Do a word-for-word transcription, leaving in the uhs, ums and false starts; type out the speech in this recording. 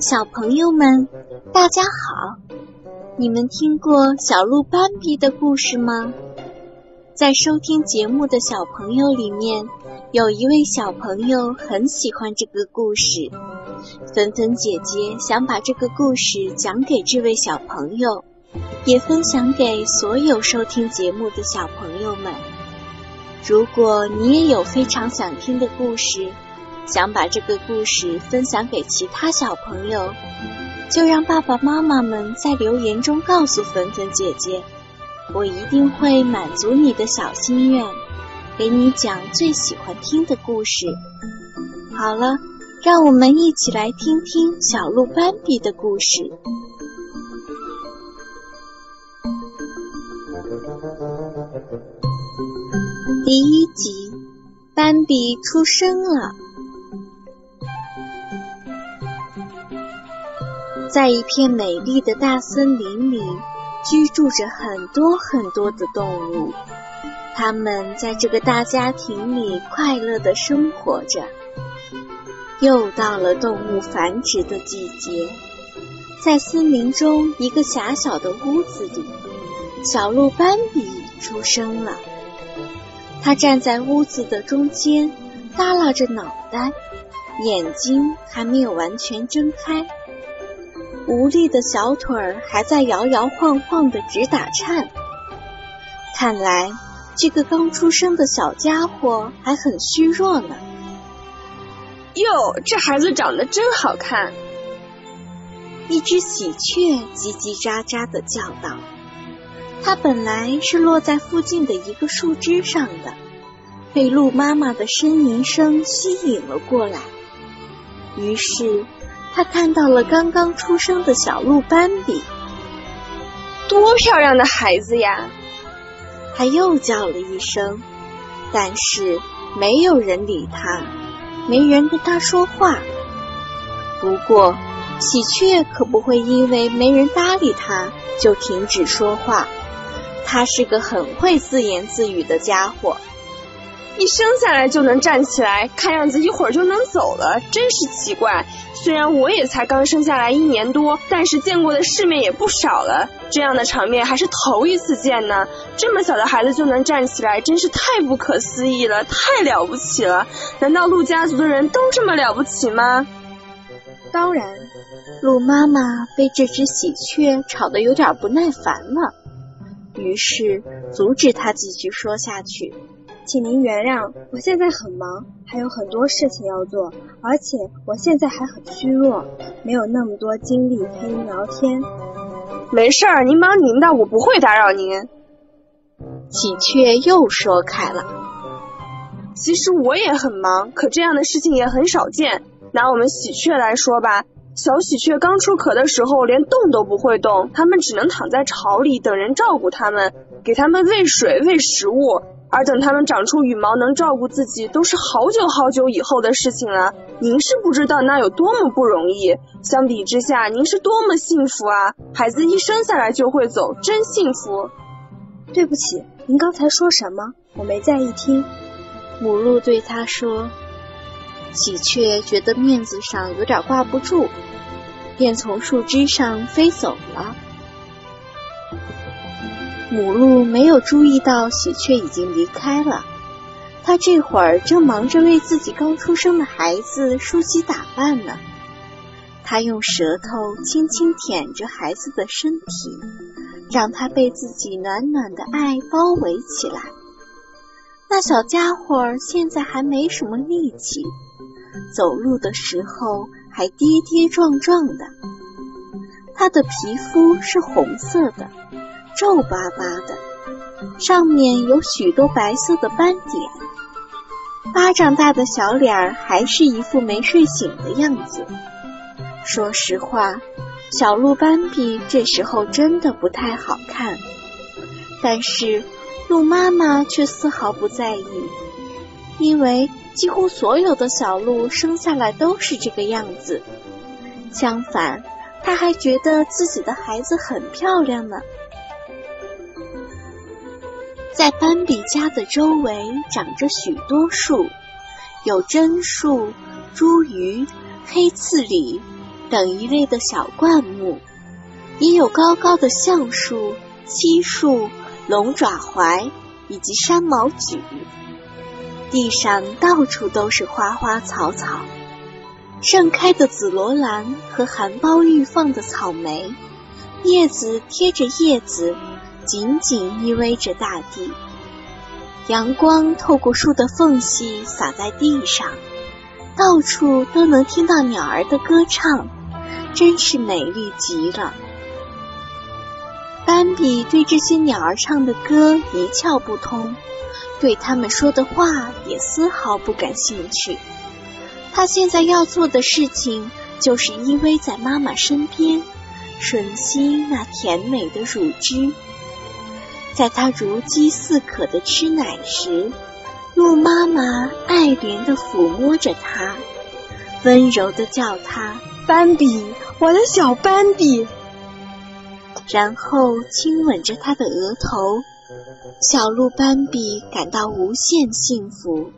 小朋友们，大家好！你们听过小鹿斑比的故事吗？在收听节目的小朋友里面，有一位小朋友很喜欢这个故事，芬芬姐姐想把这个故事讲给这位小朋友，也分享给所有收听节目的小朋友们。如果你也有非常想听的故事，想把这个故事分享给其他小朋友，就让爸爸妈妈们在留言中告诉芬芬姐姐，我一定会满足你的小心愿，给你讲最喜欢听的故事。好了，让我们一起来听听小鹿斑比的故事。第一集，斑比出生了。在一片美丽的大森林里，居住着很多很多的动物，它们在这个大家庭里快乐地生活着。又到了动物繁殖的季节，在森林中一个狭小的屋子里，小鹿斑比出生了。它站在屋子的中间，耷拉着脑袋，眼睛还没有完全睁开，无力的小腿儿还在摇摇晃晃地直打颤。看来这个刚出生的小家伙还很虚弱呢。哟，这孩子长得真好看！一只喜鹊叽叽喳喳地叫道。它本来是落在附近的一个树枝上的，被鹿妈妈的呻吟声吸引了过来。于是他看到了刚刚出生的小鹿斑比。多漂亮的孩子呀！他又叫了一声，但是没有人理他，没人跟他说话。不过喜鹊可不会因为没人搭理他就停止说话，他是个很会自言自语的家伙。一生下来就能站起来，看样子一会儿就能走了，真是奇怪。虽然我也才刚生下来一年多，但是见过的世面也不少了，这样的场面还是头一次见呢。这么小的孩子就能站起来，真是太不可思议了，太了不起了。难道鹿家族的人都这么了不起吗？当然，鹿妈妈被这只喜鹊吵得有点不耐烦了，于是阻止它继续说下去。请您原谅，我现在很忙，还有很多事情要做，而且我现在还很虚弱，没有那么多精力陪您聊天。没事儿，您忙您的，我不会打扰您。喜鹊又说开了。其实我也很忙，可这样的事情也很少见。拿我们喜鹊来说吧，小喜鹊刚出壳的时候连动都不会动，它们只能躺在巢里等人照顾它们，给它们喂水喂食物。而等它们长出羽毛能照顾自己，都是好久好久以后的事情了。您是不知道那有多么不容易，相比之下您是多么幸福啊，孩子一生下来就会走，真幸福。对不起，您刚才说什么？我没在意听。母鹿对他说。喜鹊觉得面子上有点挂不住，便从树枝上飞走了。母鹿没有注意到喜鹊已经离开了，它这会儿正忙着为自己刚出生的孩子梳洗打扮呢。它用舌头轻轻舔着孩子的身体，让它被自己暖暖的爱包围起来。那小家伙现在还没什么力气，走路的时候还跌跌撞撞的。它的皮肤是红色的，皱巴巴的，上面有许多白色的斑点，巴掌大的小脸还是一副没睡醒的样子。说实话，小鹿斑比这时候真的不太好看，但是鹿妈妈却丝毫不在意，因为几乎所有的小鹿生下来都是这个样子。相反，她还觉得自己的孩子很漂亮呢。在斑比家的周围长着许多树，有榛树、茱萸、黑刺李等一类的小灌木，也有高高的橡树、漆树、龙爪槐以及山毛榉。地上到处都是花花草草，盛开的紫罗兰和含苞欲放的草莓，叶子贴着叶子，紧紧依偎着大地。阳光透过树的缝隙洒在地上，到处都能听到鸟儿的歌唱，真是美丽极了。斑比对这些鸟儿唱的歌一窍不通，对他们说的话也丝毫不感兴趣。他现在要做的事情就是依偎在妈妈身边，吮吸那甜美的乳汁。在他如饥似渴的吃奶时，鹿妈妈爱怜地抚摸着他，温柔地叫他：斑比，我的小斑比，然后亲吻着他的额头。小鹿斑比感到无限幸福。